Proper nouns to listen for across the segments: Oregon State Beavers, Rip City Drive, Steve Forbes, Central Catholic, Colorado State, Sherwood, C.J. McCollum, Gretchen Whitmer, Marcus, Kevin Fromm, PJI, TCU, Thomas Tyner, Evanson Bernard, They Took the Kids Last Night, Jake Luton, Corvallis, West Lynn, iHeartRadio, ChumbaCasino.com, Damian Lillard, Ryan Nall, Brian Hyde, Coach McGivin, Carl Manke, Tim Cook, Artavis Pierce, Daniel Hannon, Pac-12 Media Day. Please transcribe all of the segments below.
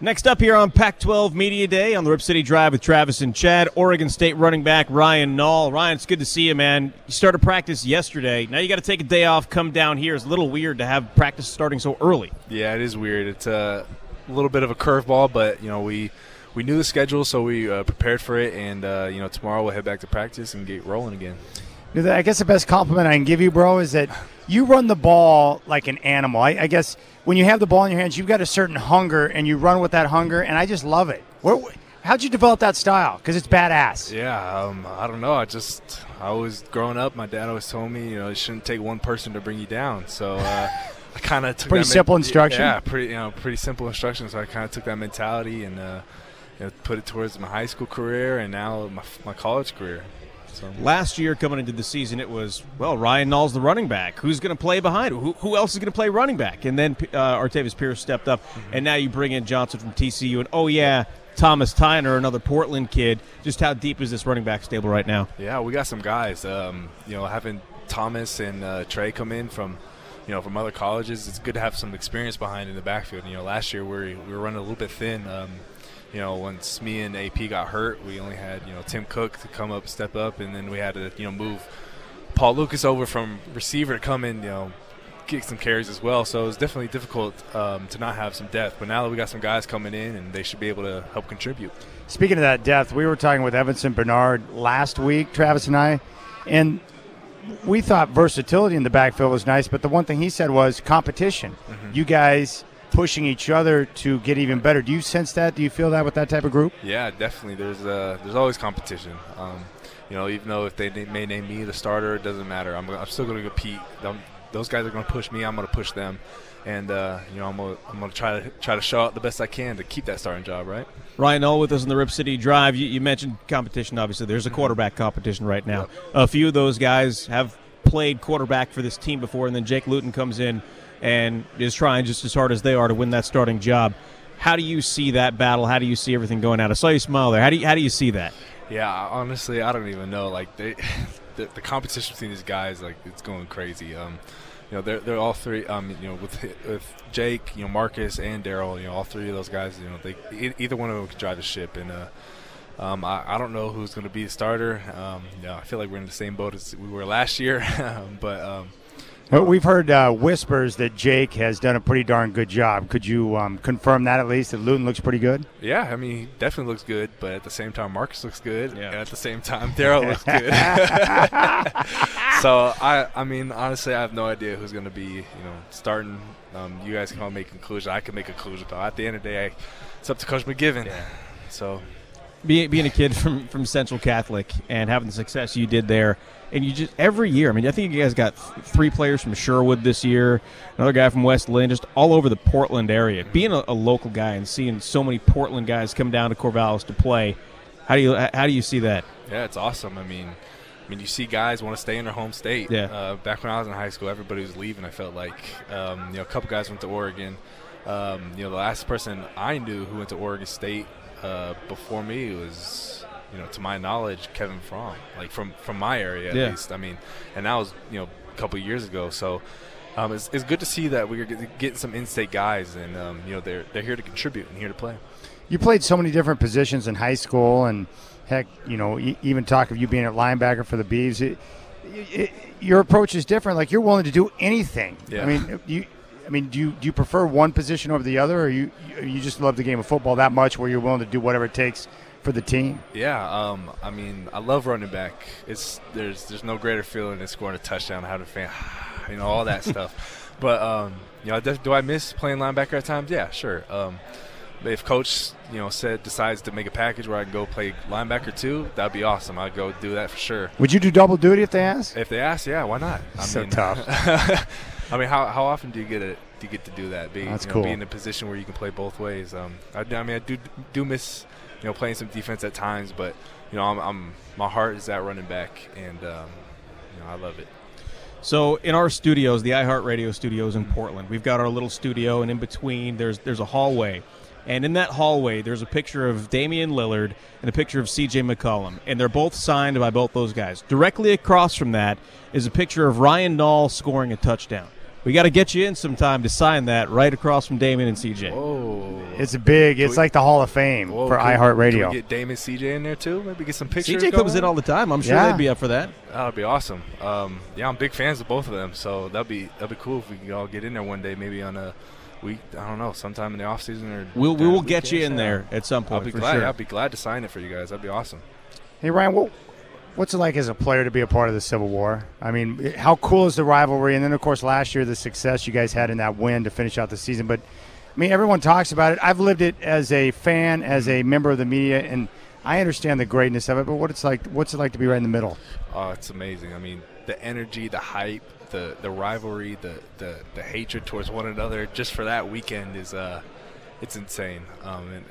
Next up here on Pac-12 Media Day on the Rip City Drive with Travis and Chad, Oregon State running back Ryan Nall. Ryan, it's good to see you, man. You started practice yesterday. Now you got to take a day off, come down here. It's a little weird to have practice starting so early. Yeah, it is weird. It's a little bit of a curveball, but, you know, we knew the schedule, so we prepared for it. And, you know, tomorrow we'll head back to practice and get rolling again. I guess the best compliment I can give you, bro, is that you run the ball like an animal. I guess when you have the ball in your hands, you've got a certain hunger, and you run with that hunger, and I just love it. How'd you develop that style? Because it's badass. Yeah, I don't know. I was growing up, my dad always told me, you know, it shouldn't take one person to bring you down. So I kind of took pretty simple instruction. Yeah, pretty simple instruction. So I kind of took that mentality and put it towards my high school career and now my college career. So. Last year, coming into the season, it was, well, Ryan Nall's the running back. Who's going to play behind? Who else is going to play running back? And then Artavis Pierce stepped up, and now you bring in Johnson from TCU. And, oh, yeah, Thomas Tyner, another Portland kid. Just how deep is this running back stable right now? Yeah, we got some guys. Having Thomas and Trey come in from other colleges, it's good to have some experience behind in the backfield. You know, last year we were running a little bit thin. You know, once me and AP got hurt, we only had, you know, Tim Cook to come up, step up, and then we had to, you know, move Paul Lucas over from receiver to come in, you know, kick some carries as well. So it was definitely difficult to not have some depth. But now that we got some guys coming in, and they should be able to help contribute. Speaking of that depth, we were talking with Evanson Bernard last week, Travis and I, and we thought versatility in the backfield was nice. But the one thing he said was competition. Mm-hmm. You guys pushing each other to get even better. Do you sense that? Do you feel that with that type of group? Yeah, definitely. There's always competition. You know, even though if they may name me the starter, it doesn't matter. I'm still going to compete. Those guys are going to push me. I'm going to push them. And, you know, I'm going to try to show out the best I can to keep that starting job, right? Ryan Nall with us on the Rip City Drive. You mentioned competition, obviously. There's a quarterback competition right now. Yep. A few of those guys have played quarterback for this team before, and then Jake Luton comes in and is trying just as hard as they are to win that starting job. How do you see that battle? How do you see everything going out? I saw you smile there. How do you see that? Yeah, honestly, I don't even know. Like the competition between these guys, like it's going crazy. You know, they're all three. You know, with Jake, you know, Marcus and Daryl, you know, all three of those guys. You know, either one of them could drive the ship. And I don't know who's going to be the starter. You know, I feel like we're in the same boat as we were last year, but. Well, we've heard whispers that Jake has done a pretty darn good job. Could you confirm that at least, that Luton looks pretty good? Yeah, I mean, he definitely looks good, but at the same time, Marcus looks good, yeah. And at the same time, Daryl looks good. So, I mean, honestly, I have no idea who's going to be, starting. You guys can all make a conclusion. I can make a conclusion, but at the end of the day, it's up to Coach McGivin. Yeah. So, being a kid from Central Catholic and having the success you did there, and you just every year, I mean, I think you guys got three players from Sherwood this year, another guy from West Lynn, just all over the Portland area. Being a local guy and seeing so many Portland guys come down to Corvallis to play, how do you see that? Yeah, it's awesome. I mean, you see guys want to stay in their home state. Yeah. Back when I was in high school, everybody was leaving. I felt like a couple guys went to Oregon. The last person I knew who went to Oregon State before me was, to my knowledge, Kevin Fromm, like from my area at least. I mean, and that was, a couple of years ago. So it's good to see that we're getting some in-state guys, and they're here to contribute and here to play. You played so many different positions in high school, and heck, even talk of you being a linebacker for the Beavs. Your approach is different. Like, you're willing to do anything. Yeah. I mean, do you prefer one position over the other, or you just love the game of football that much where you're willing to do whatever it takes for the team? Yeah, I love running back. It's there's no greater feeling than scoring a touchdown, how to fan, all that stuff. But do I miss playing linebacker at times? Yeah, sure. If coach decides to make a package where I can go play linebacker too, that'd be awesome. I'd go do that for sure. Would you do double duty if they ask? Yeah, why not? Tough. I mean, how often do you get you get to do that. Be in a position where you can play both ways. I miss, playing some defense at times, but my heart is at running back, and I love it. So in our studios, the iHeartRadio studios in Portland, we've got our little studio, and in between there's a hallway. And in that hallway, there's a picture of Damian Lillard and a picture of C.J. McCollum. And they're both signed by both those guys. Directly across from that is a picture of Ryan Nall scoring a touchdown. We got to get you in sometime to sign that right across from Damian and C.J. Whoa. It's like the Hall of Fame for iHeartRadio. Can we get Damian and C.J. in there too? Maybe get some pictures. C.J. comes in all the time. I'm sure they'd be up for that. That would be awesome. I'm big fans of both of them. So that'd be cool if we could all get in there one day, maybe on a – I don't know, sometime in the offseason. We will get you in there at some point. I'll be glad to sign it for you guys. That'd be awesome. Hey, Ryan, what's it like as a player to be a part of the Civil War? I mean, how cool is the rivalry? And then, of course, last year, the success you guys had in that win to finish out the season. But, I mean, everyone talks about it. I've lived it as a fan, as a member of the media, and I understand the greatness of it. But what's it like to be right in the middle? It's amazing. I mean, the energy, the hype. The rivalry, the hatred towards one another just for that weekend is it's insane.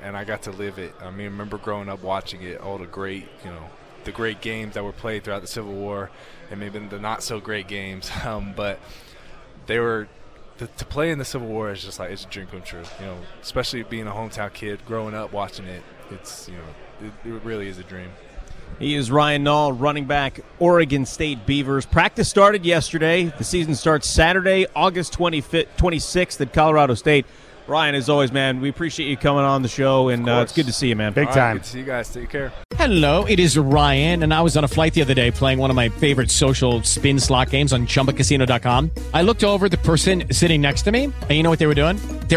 And I got to live it. I mean, I remember growing up watching it, all the great games that were played throughout the Civil War, and maybe the not so great games. But they were to play in the Civil War is just like it's a dream come true. Especially being a hometown kid, growing up watching it, it's it really is a dream. He is Ryan Nall, running back, Oregon State Beavers. Practice started yesterday. The season starts Saturday, August 26th at Colorado State. Ryan, as always, man, we appreciate you coming on the show, and it's good to see you, man. Big time. All right, good to see you guys. Take care. Hello, it is Ryan, and I was on a flight the other day playing one of my favorite social spin slot games on ChumbaCasino.com. I looked over at the person sitting next to me, and you know what they were doing? They